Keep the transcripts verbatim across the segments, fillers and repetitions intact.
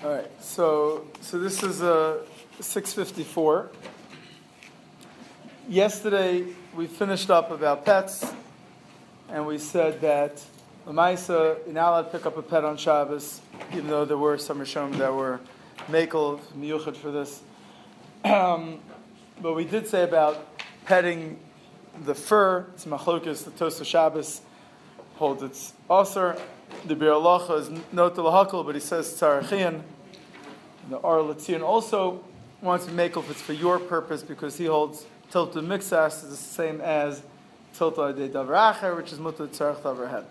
All right, so so this is uh, six fifty-four. Yesterday we finished up about pets, and we said that Lemaissa, you're not allowed to pick up a pet on Shabbos, even though there were some Rishonim that were mekel, miyuchad for this. Um, but we did say about petting the fur, it's machlokas, the Tosaf Shabbos holds its osur. The Bir Alacha is not to lahakal, but he says tzarachian. The Arlatseum also wants to make if it's for your purpose, because he holds Tilta Muktzah is the same as Tilta de Davracher, which is Mutu Tzarech Davraheb.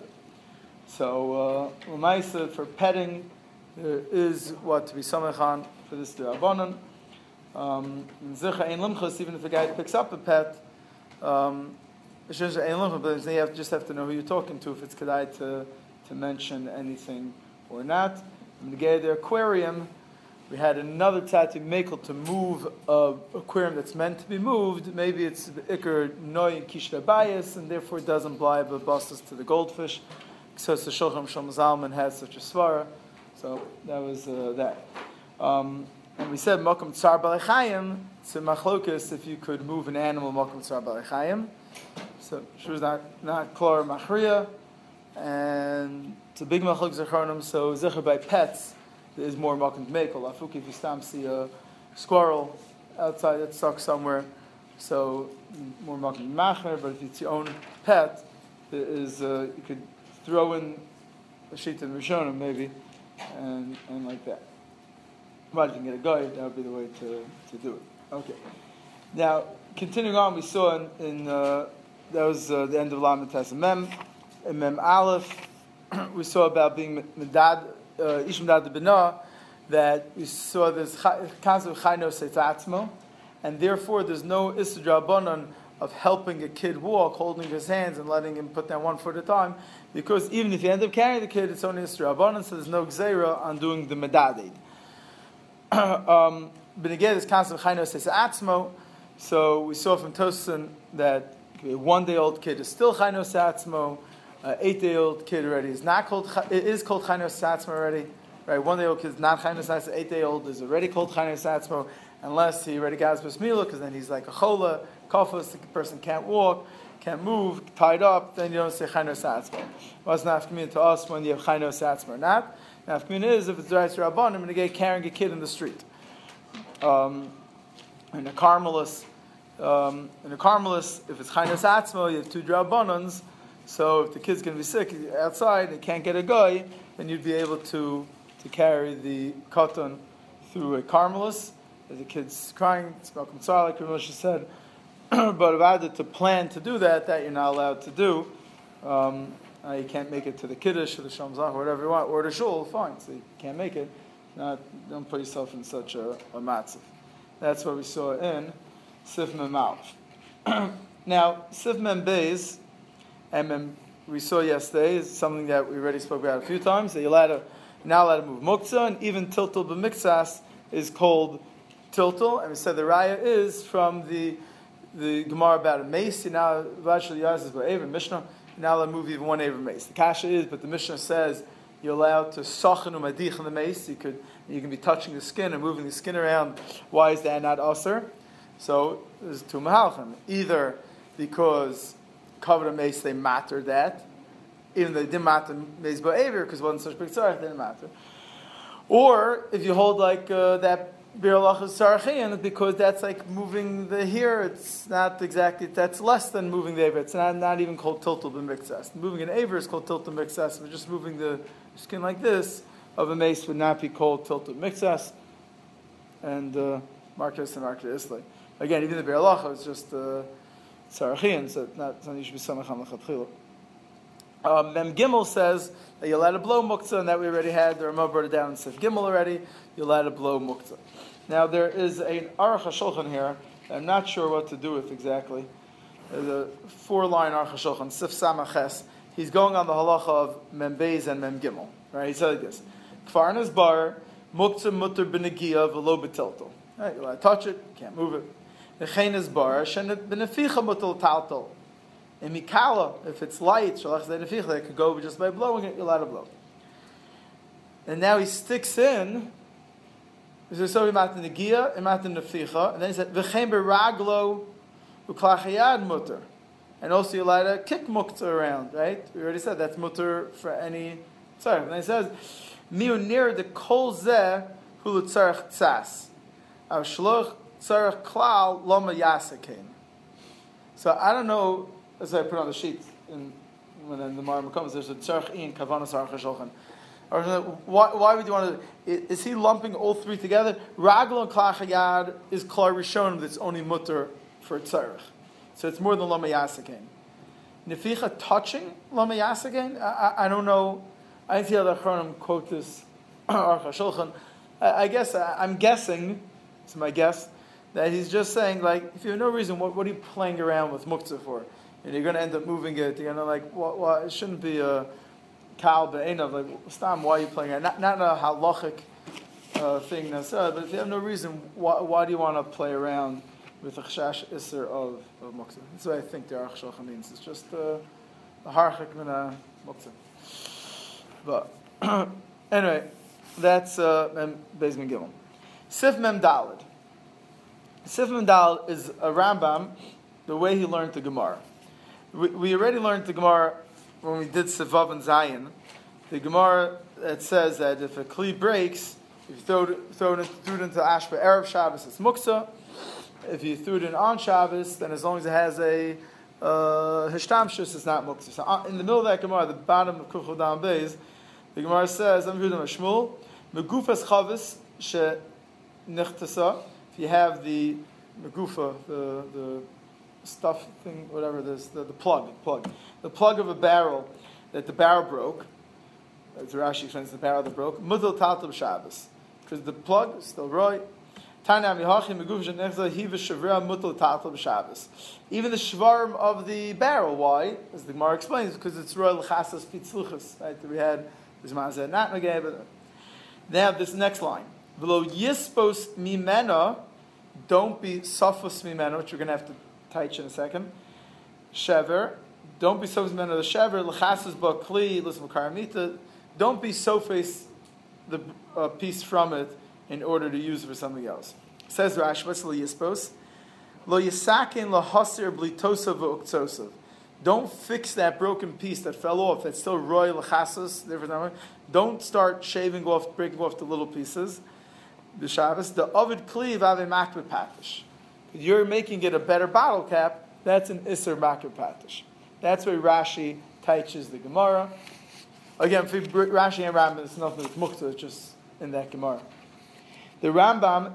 So, uh, Lemaisa for petting, there is what to be Samechan for this Dirabonon. Um, Zicha Ein Limchus, even if a guy picks up a pet, um, you have, just have to know who you're talking to, if it's Kedai to. to mention anything or not. In the Gay Aquarium, we had another tattoo makel to move an aquarium that's meant to be moved. Maybe it's the Iker Noi Kishda Bias, and therefore it doesn't blive a bustus to the goldfish. So the Shulchan Rosham Zalman has such a svara. So that was uh, that. Um, and we said, Mokum Tsar Balechayim, to Machlokas, if you could move an animal, Mokum Tsar Balechayim. So she was not, not Klor Machriya. And it's a big machlok zecharonim, so zecher by pets is more makom mekel. Afuk if you stam see a squirrel outside that's stuck somewhere, so more makom machner. But if it's your own pet, there is uh, you could throw in a sheet of rishonim maybe, and and like that. But if you can get a guide, that would be the way to, to do it. Okay. Now continuing on, we saw in, in uh, that was uh, the end of Lamed Tes Mem. In Mem Aleph, we saw about being Medad, Ish Medad B'na, that we saw this concept of Chayno Seitatzmo, and therefore there's no Isur D'Rabanan of helping a kid walk, holding his hands and letting him put down one foot at a time, because even if you end up carrying the kid, it's only Isur D'Rabanan, so there's no Gzeira on doing the Medad Eid. um, but again, this concept of Chayno Seitatzmo, so we saw from Tosin that a one-day-old kid is still Chayno Seitatzmo. Uh, eight-day-old kid already is not called. It is called Chayno Satzmo already, right? One-day-old kid is not Chayno Satzmo. Eight-day-old is already called Chayno Satzmo, unless he already got his basmila, because then he's like a chola, kafos. The person can't walk, can't move, tied up. Then you don't say Chayno Satzmo. What's nafkamina to us when you have Chayno Satzmo or not? Nafkamina is if it's right to Rabbanim and again carrying a kid in the street. Um, in a Carmelis, um, in a Carmelis, if it's Chayno Satzmo, you have two Drabbanans. So if the kid's going to be sick outside and can't get a guy, then you'd be able to, to carry the katan through a Carmelis. If the kid's crying, it's Malcolm Tsar, like Ramosha said. But about it, to plan to do that, that you're not allowed to do. Um, uh, you can't make it to the Kiddush or the Shamzach or whatever you want, or the Shul, fine. So you can't make it. Not, don't put yourself in such a, a matzav. That's what we saw in Sif Mem Aleph. Now, Sif Mem Beis, and then we saw yesterday is something that we already spoke about a few times, that you're allowed to, now allowed to move Muktzah, and even Tiltul b'miktzas is called Tiltul, and we said the Raya is from the the Gemara about a mace. You now Vashal Yaz is about Avim Mishnah, you're now allowed to move even one Avim mace. The Kasha is, but the Mishnah says you're allowed to Sachan Umadich in the mace, you could you can be touching the skin and moving the skin around. Why is that not Aser? So there's two Mahalchim. Either because covered a mace, they matter that, even though they didn't matter mace behavior because it wasn't such big tzarech, they didn't matter. Or if you hold like uh, that Bir Alach is tzarachian, because that's like moving the hair, it's not exactly, that's less than moving the aver, it's not, not even called tiltul b'miktzas. Moving an aver is called tiltul b'miktzas, but just moving the skin like this of a mace would not be called tiltul b'miktzas. And uh, Marcus and Marcus Islay. Again, even the Bir Alach is just. Uh, Tzarachian, so it's not something you should be samacham lechatchila. Um, Mem Gimel says that you're allowed to blow muktzah, and that we already had. The Ramah brought it down in Sif Gimel already. You're allowed to blow muktzah. Now there is an Arach HaShulchan here. I'm not sure what to do with exactly. There's a four-line Arach HaShulchan, Sif Samaches. He's going on the halacha of Mem Beis and Mem Gimel. Right? He said like this: Kfar in his bar, muktzah mutter b'negiya v'lo b'tiltel. Right? You're allowed to touch it. Can't move it. And mikala, if it's light, that could go just by blowing it, you're allowed to blow. And now he sticks in He says, so imat negia, imat nefticha, and then he said, v'chem beraglo uklachayad mutter. And also you light a kick muktzah around, right? We already said that's mutter for any tzarech. And then he says, miunir de kol zeh hulu tzarech tzas. Av shloch tzarech klal loma yasakein. So I don't know, that's what I put on the sheet, in, when the Maram comes, there's a tzarech in kavanas arach HaShulchan. Or why, why would you want to? Is he lumping all three together? Raglo and klachayad is klar rishonim. That's only mutter for tzarech, so it's more than lamayasakin. Neficha touching lamayasakin. I, I don't know. I didn't see how the Achronim quote this Aruch HaShulchan. I, I guess I, I'm guessing. It's my guess that he's just saying like, if you have no reason, what, what are you playing around with muktzah for? And you're going to end up moving it. You're going to like, well, well, it shouldn't be a. Kal be'enav, like, Stam, why are you playing around? Not, not a halachic uh, thing necessarily, but if you have no reason, why, why do you want to play around with the chashash iser of, of muktzah? That's what I think the Aruch HaShulchan means. It's just a harchik min a muktzah. But anyway, that's uh, Beis Min Gimel. Sif Mem Daled. Sif Mem Daled is a Rambam, the way he learned the Gemara. We, we already learned the Gemara. When we did Sevav and Zayin, the Gemara that says that if a kli breaks, if you throw it, throw it, threw it into ash for Erev Shabbos, it's muktzah. If you threw it in on Shabbos, then as long as it has a uh, hishtamshus, it's not muktzah. So uh, in the middle of that Gemara, the bottom of Kuchel Dam Beis, the Gemara says, I'm reading a Shmuel, Megufas Chavis she Nichtasa. If you have the Megufa, the the stuff thing, whatever it is, the, the plug, plug, the plug of a barrel, that the barrel broke. As Rashi explains, the barrel that broke. Mudil Taltav Shabbos, because the plug still right. Tanam Yehachim Meguf Shenechza Hiva Shavra Mudil Taltav Shabbos. Even the shvarim of the barrel, why? As the Gemara explains, because it's Roy L'Chasas Pitzluchas. Right? We had this man said not Magay, but now this next line. V'lo Yispos Mimena, don't be Safos Mimena, which you're going to have to. Taich in a second. Shever. Don't be so men of the Shever. L'chasas bakli. Listen, Karamita. Don't be so face the uh, piece from it in order to use it for something else. Says Rashi, what's lo yispos? Lo yisakin lahasir blitosav uktsosav. Don't fix that broken piece that fell off. That's still roy l'chasas. Don't start shaving off, breaking off the little pieces. The Shabbos. The ovid kli v'ave makbet patish. You're making it a better bottle cap. That's an iser makir patish. That's where Rashi teaches the Gemara. Again, for Rashi and Rambam, it's nothing. It's muktzah. It's just in that Gemara. The Rambam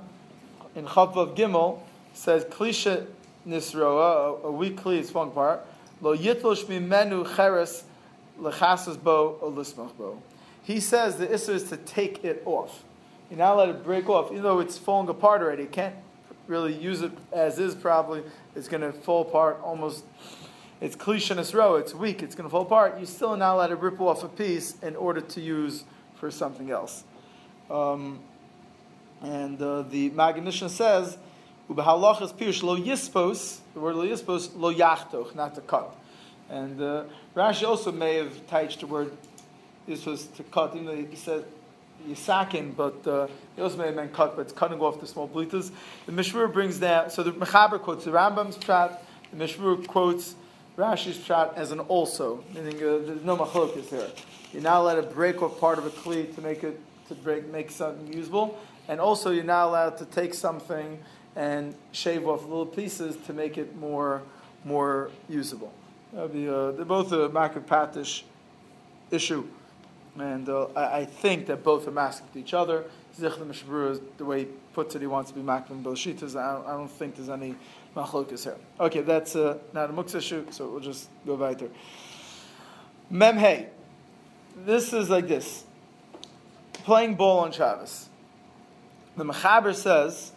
in Chavav Gimel says klisha nisroa, a weak kli is one part. Lo yitlosh mimenu cheres lechasas bo olismach bo. He says the iser is to take it off. You're not let it break off, even though it's falling apart already. It can't. Really use it as is, probably it's going to fall apart. Almost, it's cliche in its row. It's weak. It's going to fall apart. You still not let it rip off a piece in order to use for something else. Um, and uh, the Magen Mishnah says, "Ubehalochas pirush lo yispos." The word lo yispos lo yachtoch, not to cut. And uh, Rashi also may have touched the word yispos to cut. Even though he said. Yisakin, but uh, he also may have been cut, but it's cutting off the small blitas. The Mishmar brings down, so the Mechaber quotes the Rambam's pshat, the Mishmar quotes Rashi's pshat as an also, meaning uh, there's no machlokas here. You're not allowed to break off part of a kli to make it to break, make something usable, and also you're not allowed to take something and shave off little pieces to make it more more usable. That'd be, uh, they're both a makar patish issue. And uh, I, I think that both are masked to each other. Zich the Mishabura is the way he puts it. He wants to be makbim b'lshitas. I, I don't think there's any machlokas here. Okay, that's uh, not a muktzah shoot, so we'll just go right there. Memhei. This is like this. Playing ball on Shabbos. The Mechaber says,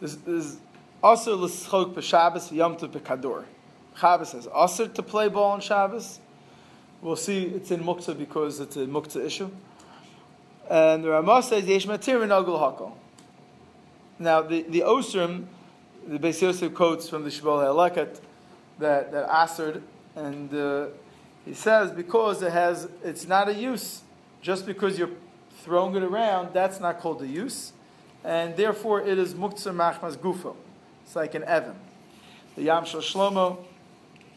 this is also l'schok b'Shabbos v'yomtev b'kador. Mechaber says, also to play ball on Shabbos. We'll see it's in muktzah because it's a muktzah issue. And the Ramah says, Yesh matir min agul hakol. Now, the, the Osrim, the Beis Yosef quotes from the Shibbolei HaLeket, that, that Aserd, and uh, he says, because it has, it's not a use. Just because you're throwing it around, that's not called a use. and therefore it is Muktzah Machmas Gufo. It's like an Evan. The Yam Shel Shlomo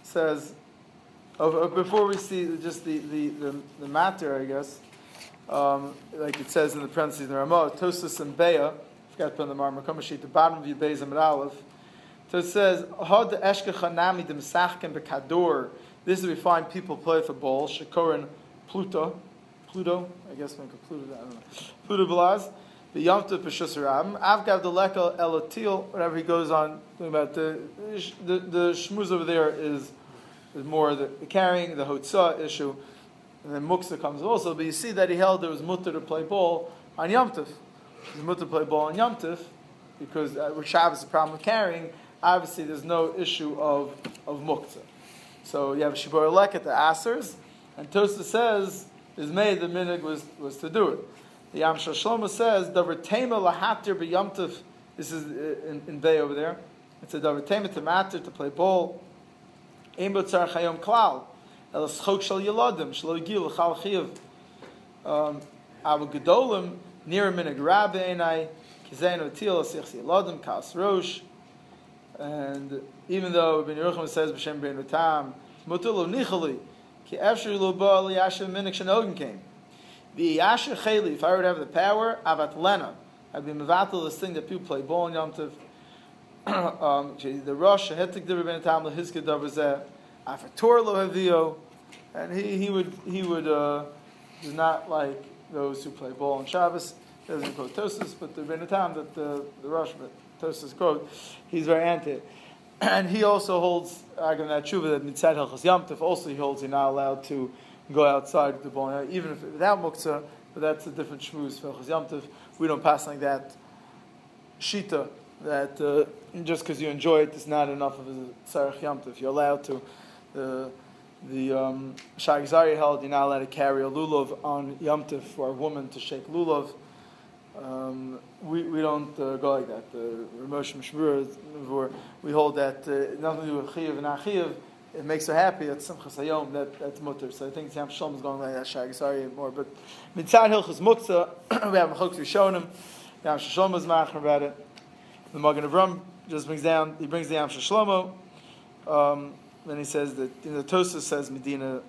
says, oh, before we see just the, the, the, the matter, I guess, um, like it says in the parentheses in the Ramah, Tosaf and Beya, I forgot to put in the Marmar sheet, the bottom of Yudbez Amid Aleph, so it says, Hod Eshkecha Nami Demsachken Bekador. This is where we find people play with a ball, Shekorin Pluto, Pluto, I guess we could Pluto, I don't know, Pluto Belaz, the Yomtev Peshus Rabim, Avgav Deleka Elotil, whatever he goes on, about the, the, the shmuz over there is, is more the, the carrying, the Hotza issue, and then Muktzah comes also, but you see that he held there was mutter to play ball on Yomtev. There's mutter to play ball on Yomtev, because uh, with Shabbos is the problem with carrying, obviously there's no issue of, of Muktzah. So you have Shibor Lek at the Asers, and Tosaf says, is made the minig was, was to do it. The Yam Shel Shlomo says, Davar Tema Lahatir B'Yomtev, this is in, in Bay over there, it's a Davar Tema to matter, to play ball, Ein Bo Tzar Chayom Klal, El Eschok Shal Yeladim, Shelo Yigil L'Chal Chiv, Ava Gedolim, Nira Minig Rabbe Einai, Kizayin Otil, L'Sich Yeladim, Ka'as Rosh. And even though Ben Yeruchim says B'Shem B'Ein V'Tam, Mutulu Nichali, Ki Efshir Lo Ba Liyashiv Minik Shenogen came. V'Yashiv Cheli, if I would have the power, Avat Lena, I'd be mevatel this thing that people play ball in Yom Tov. The Rosh Hetik Diver B'Ein V'Tam L'Hizke Davar Zeh, Afator Lo Havio, and he he would he would uh, does not like those who play ball on Shabbos. Doesn't quote Tosaf, but the B'Ein V'Tam that the the Rosh. But, Tosaf's quote, he's very anti, and he also holds arguing that tshuva that mitzad halchos yomtiv. Also, he holds you're not allowed to go outside the ball, even if without muktzah. But that's a different shmuz for halchos yomtiv. We don't pass like that shita that uh, just because you enjoy it is not enough of a tzarich yomtiv. You're allowed to. Uh, the um, Shai Gzari held you're not allowed to carry a lulav on yomtiv for a woman to shake lulav. Um, we we don't uh, go like that. Uh, we hold that uh, nothing to do with chiyav and achiyav. It makes her happy. That's simchas hayom. That that's mutter. So I think Yam Shlomo is going like that. Shag, sorry more. But mitzad hilchos muktzah. We have machlokas rishonim. Yam Shel Shlomo is machmer about it. The Magen Avraham just brings down. He brings the Yam Shel Shlomo. Um, then he says that in the Tosaf says Medina.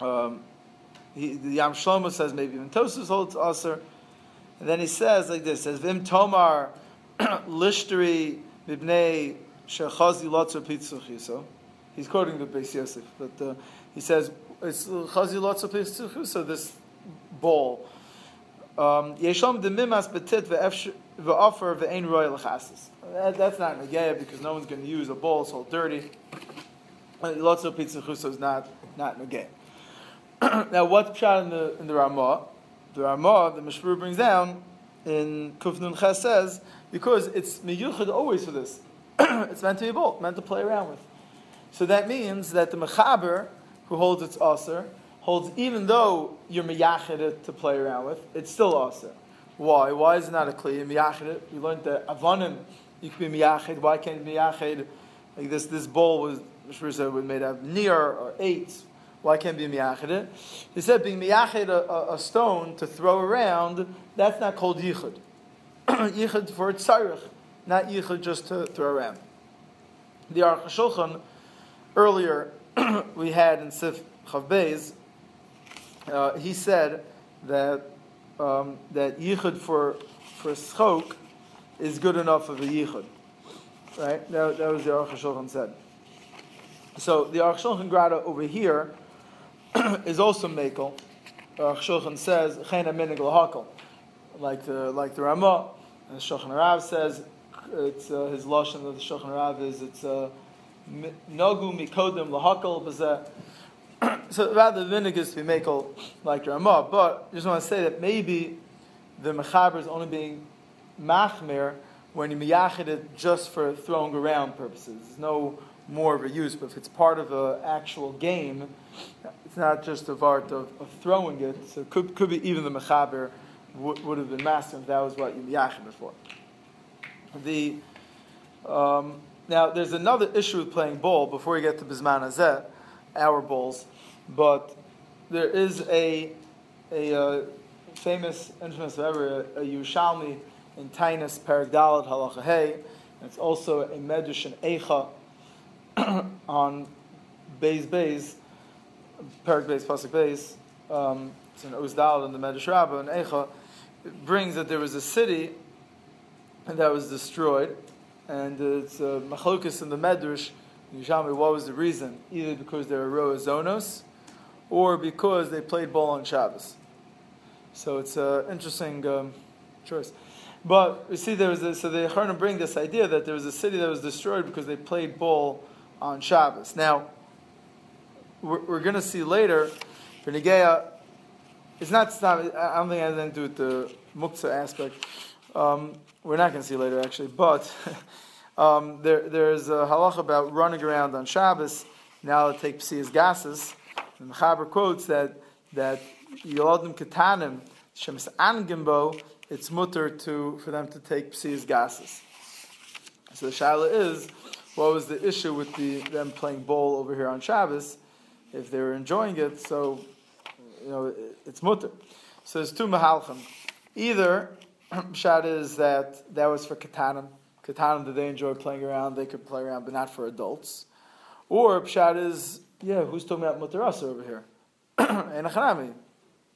Um, he, the Yam Shlomo says maybe even Tosaf holds aser. And then he says like this: says Vim Tomar Lishteri Mibnei Shechazi Lotzer Pitzuchiso. He's quoting the Beis Yosef, but uh, he says it's Chazi Lotzer Pitzuchiso. This ball Yesham Demimas Betit VeOffer VeEin Royal Chasis. That's not Nagaya because no one's going to use a ball. It's all dirty. Lotzer Pitzuchiso is not not Nagaya. Now what's shot in the in the Ramah? The Ramah, the Mishmar brings down in Kuf Nun Ches says, because it's miyuchad always for this. It's meant to be a ball, meant to play around with. So that means that the Mechaber, who holds its aser, holds even though you're miyachid it to play around with, it's still aser. Why? Why is it not a kli? You miyachid it. You learned that avanim, you can be miyachid. Why can't you miyachid? Like this, this ball was, Mishmar said, was made of near or eight. Why can't be miyachid it? He said, being miyachid a, a, a stone to throw around, that's not called yichud. Yichud for tzarich, not yichud just to throw around. The Arach HaShulchan, earlier we had in Sif Chavbeiz, uh, he said that um, that yichud for for schok is good enough of a yichud. Right? That, that was the Arach HaShulchan said. So the Arach HaShulchan Grata over here is also mekel. Aruch Shulchan says chena minig lahakol, like the like the Ramah. And the Shulchan Arav says it's uh, his lashon of the Shulchan Arav is it's nogu mikodim lahakol b'zeh. So rather minig is to be mekel like the Ramah. But I just want to say that maybe the mechaber is only being machmer when you miyachid it just for throwing around purposes. There's no more of a use, but if it's part of an actual game, it's not just the art of, of throwing it. So it could, could be even the mechaber would, would have been master if that was what you miyachid before. The um, now there's another issue with playing ball before we get to bisman hazeh, our balls, but there is a a, a famous infamous whatever a, a Yerushalmi in Tainus Paragdalad Halacha Hey. It's also a medrash in Eicha on Beis Beis Parag Beis Pasuk Beis. Um, it's in Uzdal in the Medrash Rabbah in Eicha. It brings that there was a city that was destroyed, and it's a machlokas in the Medrash. Yerushalmi, what was the reason? Either because they were Roazonos, or because they played ball on Shabbos. So it's an interesting um, choice. But you see, there was a, so the Acharnim bring this idea that there was a city that was destroyed because they played ball on Shabbos. Now, we're, we're going to see later, for Negeia, it's not, it's not, I don't think it has anything to do with the Muktzah aspect. Um, we're not going to see later, actually. But um, there there's a halacha about running around on Shabbos. Now, they'll take Psias gases. The Mechaber quotes that that Katanim Shems An Gimbo, it's mutter to for them to take Psias gases. So the shaila is, what was the issue with the them playing bowl over here on Shabbos? If they were enjoying it, so you know it, it's mutter. So there's two mahalchim. Either shot is that that was for katanim. Katanim, did they enjoy playing around? They could play around, but not for adults. Or pshat is, yeah, who's talking about mutter asa over here? Enachanami,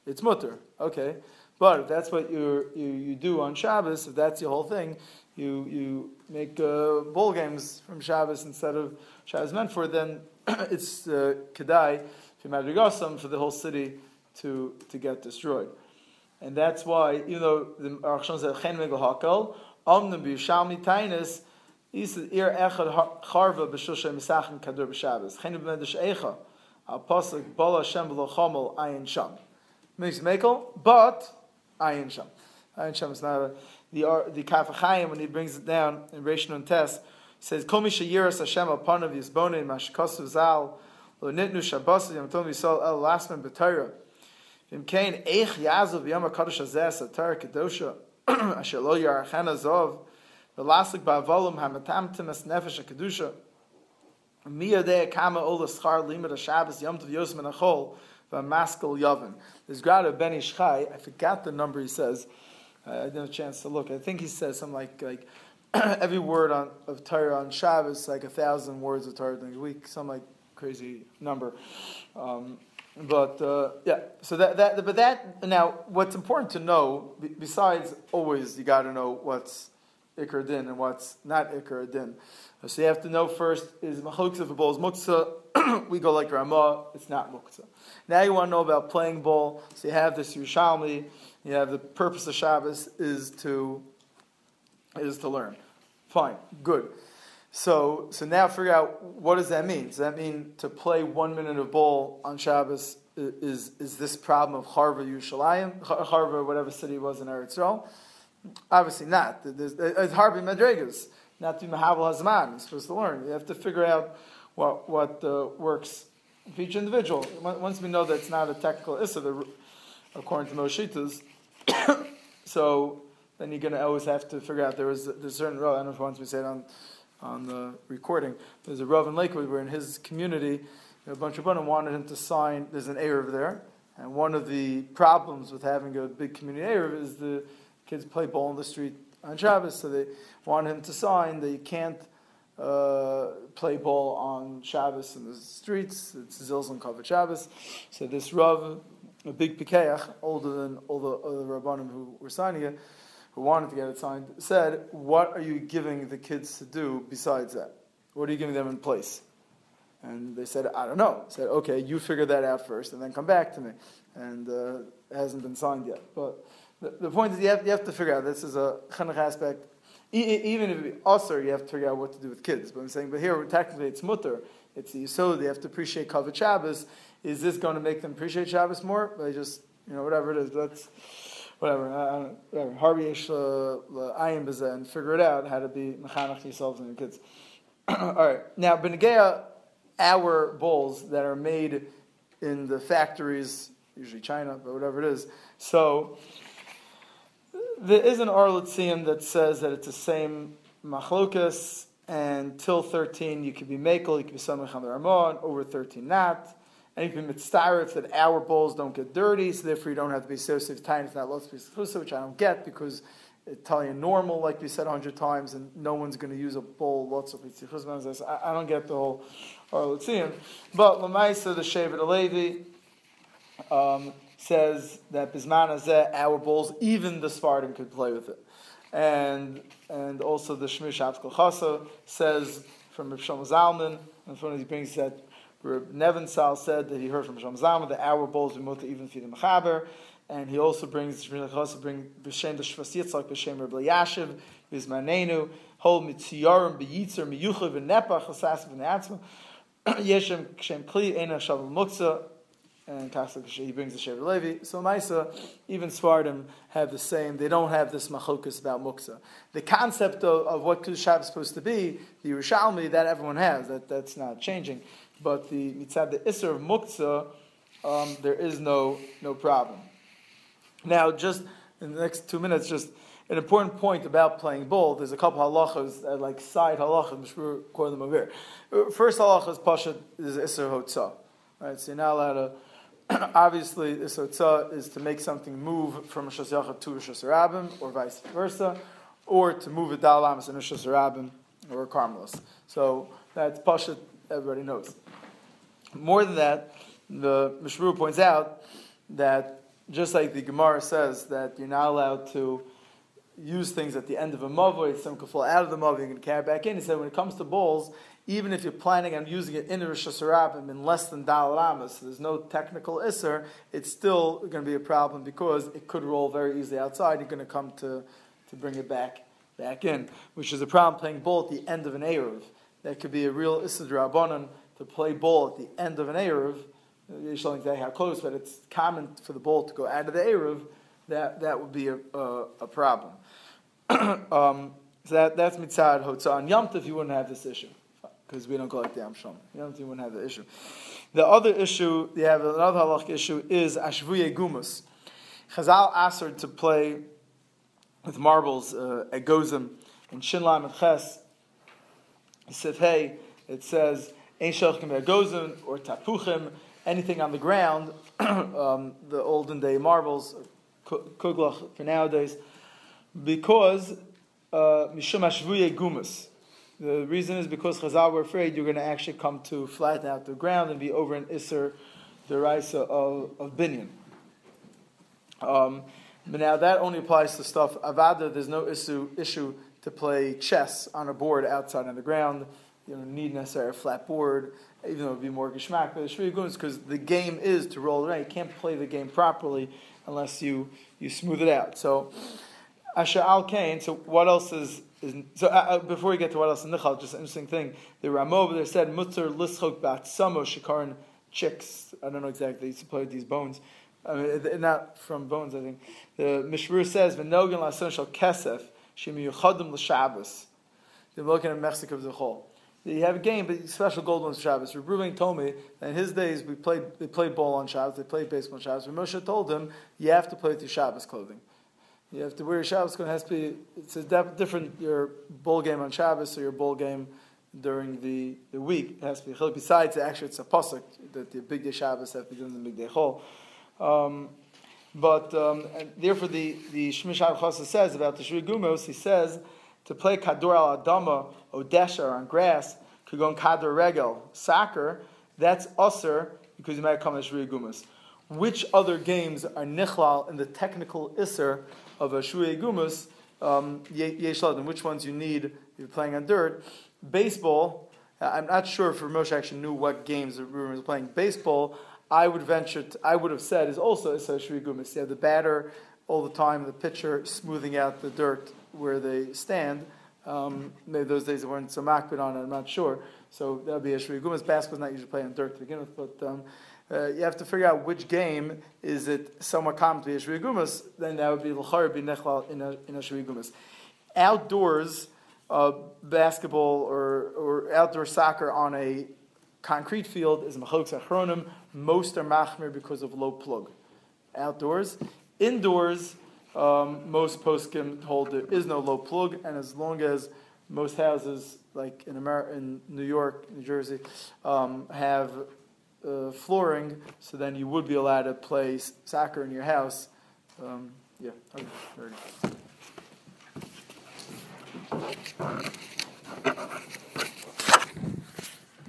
it's mutter. Okay, but if that's what you you do on Shabbos, if that's your whole thing, you you make uh, bowl games from Shabbos instead of Shabbos meant for, then it's uh, kedai for the whole city to to get destroyed, and that's why even though the Rosham Zalman omnum b'Yerushalmi tainus. He said, "Ir echad charva b'shushay misachin kadur b'shabbos." Chenu b'medrash eicha, al pasuk bala Hashem b'lo chamol ayin sham. Makes mekel, but ayin sham. Ayin sham is not a, the the Kafachayim when he brings it down in Rishonim test. He says, "Kol mi sheyiras Hashem apanav yisbonei mashkasu zal lo nitnu shabbos yamtom yisol el lasman b'tayra v'imkein eich yazov v'yom hakadosh hazeh satara kedosha asher lo yarachan azov." The lasik ba'avolum hamatamtim es nefesh kedusha miyadei kama ola schar limud haShabbos yomtev yosem nachol va'maskel yavin. There's Grad of Ben Ish Chai. I forgot the number he says. I didn't have a chance to look. I think he says something like like every word on, of Torah on Shabbos, like a thousand words of Torah a week, some like crazy number. Um, but uh, yeah, so that that but that now what's important to know besides always you got to know what's Iker Adin and what's not Iker Adin. So you have to know first, is Machlokes if a bowl is Muktzah? We go like Ramah, it's not Muktzah. Now you want to know about playing bowl. So you have this Yerushalmi, you have the purpose of Shabbos is to is to learn. Fine, good. So so now figure out, what does that mean? Does that mean to play one minute of bowl on Shabbos is is this problem of Harva Yerushalayim, Harva, whatever city it was in Eretz Yisrael? Obviously not. There's, it's hard to be madrigas, not to be mahaval hazman. You're supposed to learn. You have to figure out what what uh, works for each individual. Once we know that it's not a technical issue, according to most shitas, so then you're going to always have to figure out there is a certain rav. I don't know if once we say it on on the recording. There's a rav in Lakewood where in his community, a bunch of bnei wanted him to sign. There's an Erev there, and one of the problems with having a big community Erev is the kids play ball in the street on Shabbos, so they want him to sign that you can't uh, play ball on Shabbos in the streets. It's Zilzon Kavod Shabbos. So this Rav, a big pikeach, older than all the other Rabbanim who were signing it, who wanted to get it signed, said, what are you giving the kids to do besides that? What are you giving them in place? And they said, I don't know. I said, okay, you figure that out first and then come back to me. And uh, it hasn't been signed yet. But the point is, you have, you have to figure out, this is a chinuch aspect. E- even if it also, you have to figure out what to do with kids. But I'm saying, but here, technically, it's mutter. It's the yisod. They have to appreciate Kavod Shabbos. Is this going to make them appreciate Shabbos more? They just, you know, whatever it is, that's, whatever. I don't know, whatever. Harbi yesh la'ayim b'zeh, and figure it out how to be mechanech yourselves and your kids. All right. Now, b'negea, our bowls that are made in the factories, usually China, but whatever it is. So there is an Arlatseum that says that it's the same machlokas, and till thirteen you could be makel, you could be samech on the Ramah, and over thirteen not. And you can be mitzarif that our bowls don't get dirty, so therefore you don't have to be associated with tainas, not lots of pieces, which I don't get because Italian normal, like we said a hundred times, and no one's going to use a bowl, lots of pizzichos. I, I don't get the whole Arlatseum. But Lemaissa, the Shevet Alevi, um, says that Bisman Hazeh, our bowls, even the Sephardim could play with it. And and also the Shmuel Shavkal Chasa says from Rosham Zalman, and from he brings that Reb Nevin Sal said that he heard from Rosham Zalman that our bowls are mutter even feed the Mechaber. And he also brings he also brings b'shem the Shvas Yitzchak b'shem Reb Yashiv b'Zmanenu Hol mitziyarim b'yitzer miyuchav v'nepach chasas v'neatzma yeshem k'shem kli einach shavu muktzah and kasek he brings the Shevet Levi. So Maisa, even Sephardim have the same. They don't have this machokas about muktzah. The concept of, of what Kiddush Shabbos is supposed to be, the Yerushalmi, that everyone has. That that's not changing. But the mitzad the iser of muktzah, um, there is no no problem. Now, just in the next two minutes, just an important point about playing bowl. There's a couple halachas, like side halachas, which we're quoting them over here. First halachas is pasha is iser hotza. Right, so you're not allowed to. Obviously, this hotza is to make something move from Reshus Yachad to Reshus Rabim, or vice versa, or to move a dal amis in Reshus Rabim or a Carmelis. So that's pasha. Everybody knows. More than that, the Mishmar points out that, just like the Gemara says that you're not allowed to use things at the end of a Mavoi, some could fall out of the Mavoi, you can carry it back in. He said when it comes to bowls, even if you're planning on using it in a Reshus Rabim in less than Dal Amas, so there's no technical Isser, it's still going to be a problem because it could roll very easily outside. You're going to come to, to bring it back back in, which is a problem playing bowl at the end of an Erev. That could be a real Isser D'Rabbanan to play bowl at the end of an Erev. Yeshua exactly how close, but it's common for the bowl to go out of the Erev. That that would be a a, a problem. um, so that that's mitzad hotza. On Yomtev you wouldn't have this issue because we don't go like the Yam Shlomo. Yomtev you wouldn't have the issue. The other issue you have another halach issue is ashvuye gumus. Chazal asked to play with marbles uh, at Gozim in Shinlam and Ches. He said, "Hey, it says ein shalchim at Gozim or tapuchim." Anything on the ground, um, the olden day marbles, kuglach for nowadays, because mishum ashvuye gumus. The reason is because Chazal were afraid you're going to actually come to flatten out the ground and be over an iser deraisa of, of binyan. Um, but now that only applies to stuff avada. There's no issue issue to play chess on a board outside on the ground. You don't need necessarily a flat board, even though it would be more geschmack, but it's really good because the game is to roll it out. You can't play the game properly unless you, you smooth it out. So, Asher Al Kain, so what else is... is so uh, before we get to what else in Nichal, just an interesting thing. The Ramah over there said, Mutzer lischok ba'atzamo shikaron chicks. I don't know exactly. They used to play with these bones. I mean, not from bones, I think. The Mishmar says, V'nogen la'son shal kesef shemiyuchadim l'shabbos. They're looking at Mexico as a whole. You have a game, but special gold ones for Shabbos. Reb Ruben told me that in his days we played they played ball on Shabbos, they played baseball on Shabbos. Reb Moshe told him you have to play with your Shabbos clothing. You have to wear your Shabbos clothing. It has to be it's a different your bowl game on Shabbos or your bowl game during the, the week. It has to be besides actually it's a pasuk that the big day Shabbos have to be doing the big day chol. Um, but um, and therefore the the Shmish Avchasa says about the Shri Gumos, he says. To play kador al adama, odesha, on grass, kugon kador regel, soccer, that's usr, because you might come as shvuye gumus. Which other games are nichlal in the technical isser of a shvuye gumus, um, yesh ladim, which ones you need if you're playing on dirt? Baseball, I'm not sure if Moshe actually knew what games the Ruben was playing. Baseball, I would venture, to, I would have said, is also isser shvuye gumus. You have the batter all the time, the pitcher smoothing out the dirt where they stand. Um, maybe those days they weren't so makbid on it, I'm not sure. So that would be a shvuye gumus. Basketball's not usually playing on dirt to begin with, but um, uh, you have to figure out which game is it somewhat common to be a shvuye gumus, then that would be l'chor be nechlal in a, in a shvuye gumus. Outdoors, uh, basketball or, or outdoor soccer on a concrete field is machlokes achronim. Most are machmir because of low plug. Outdoors. Indoors, Um, most poskim hold there is no low plug, and as long as most houses, like in America, in New York, New Jersey, um, have uh, flooring, so then you would be allowed to play soccer in your house. Um, yeah. Okay.